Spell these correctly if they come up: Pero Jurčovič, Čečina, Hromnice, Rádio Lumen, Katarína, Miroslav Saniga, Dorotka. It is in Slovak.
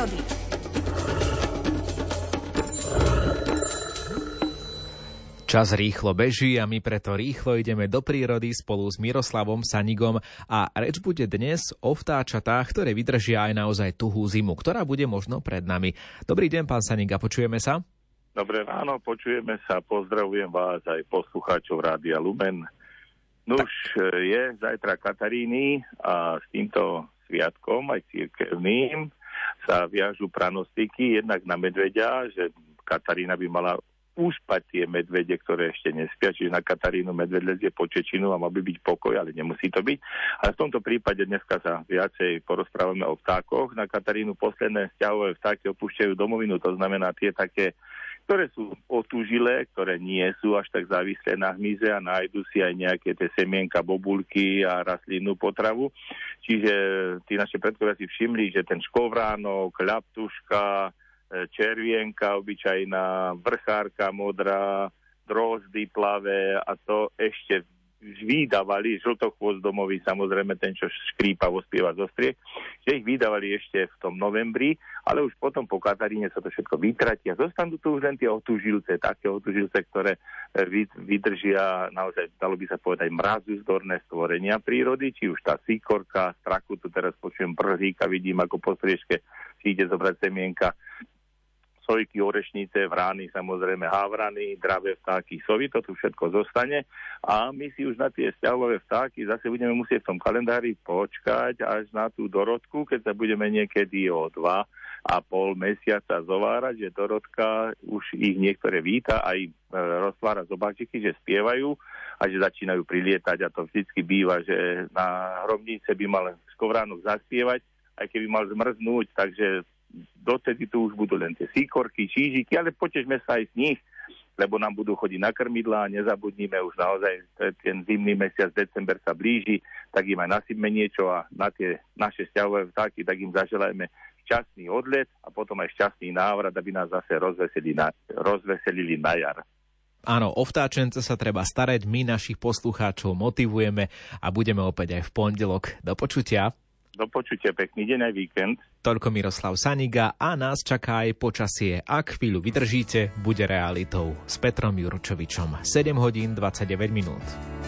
prírody. Čas rýchlo beží a my preto rýchlo ideme do prírody spolu s Miroslavom Sanigom a reč bude dnes o vtáčatách, ktoré vydržia aj naozaj tuhú zimu, ktorá bude možno pred nami. Dobrý deň, pán Saniga, počujeme sa? Dobre ráno, počujeme sa, pozdravujem vás aj poslucháčov Rádia Lumen. Nuž, je zajtra Kataríny a s týmto sviatkom, aj cirkevným, sa viažu pranostiky jednak na medveďa, že Katarína by mala uspať tie medvede, ktoré ešte nespia, čiže na Katarínu medveď lezie po Čečinu a mal by byť pokoj, ale nemusí to byť. Ale v tomto prípade dneska sa viacej porozprávame o vtákoch. Na Katarínu posledné sťahové vtáky opúšťajú domovinu, to znamená tie také, ktoré sú otúžilé, ktoré nie sú až tak závislé na hmyze a nájdu si aj nejaké tie semienka, bobulky a rastlinnú potravu. Čiže tí naše predkovia si všimli, že ten škovránok, ľaptuška, červienka obyčajná, vrchárka modrá, drozdy plavé a to ešte vydávali, žltochvost domový, samozrejme ten, čo škrípavo spieva zo striech, že ich vydávali ešte v tom novembri, ale už potom po Kataríne sa to všetko vytratí a zostanú tu už len tie otúžilce, také otúžilce, ktoré vydržia naozaj, dalo by sa povedať, mrazu zdorné stvorenia prírody, či už tá síkorka, straku, tu teraz počujem prhlíka, vidím ako po striežke si ide zobrať semienka, sojky, orešnice, vrány, samozrejme havrany, dravé vtáky, sovy, to tu všetko zostane a my si už na tie sťahové vtáky zase budeme musieť v tom kalendári počkať až na tú Dorotku, keď sa budeme niekedy o 2,5 mesiaca zovárať, že Dorotka už ich niektoré víta aj roztvára zobáčiky, že spievajú a že začínajú prilietať a to vždycky býva, že na Hromnice by mal skovránok zaspievať, aj keby mal zmrznúť, takže dotedy tu už budú len tie síkorky, čížiky, ale potežme sa aj z nich, lebo nám budú chodiť na krmidlá a nezabudnime už naozaj, ten zimný mesiac, december sa blíži, tak im aj nasypme niečo a na tie naše sťahové vtáky, tak im zaželajme šťastný odlet a potom aj šťastný návrat, aby nás zase rozveselili na jar. Áno, o vtáčence sa treba starať, my našich poslucháčov motivujeme a budeme opäť aj v pondelok. Do počutia. Do počutia, pekný deň aj víkend. Toľko Miroslav Saniga a nás čaká aj počasie. Ak chvíľu vydržíte, bude realitou s Petrom Jurčovičom. 7:29.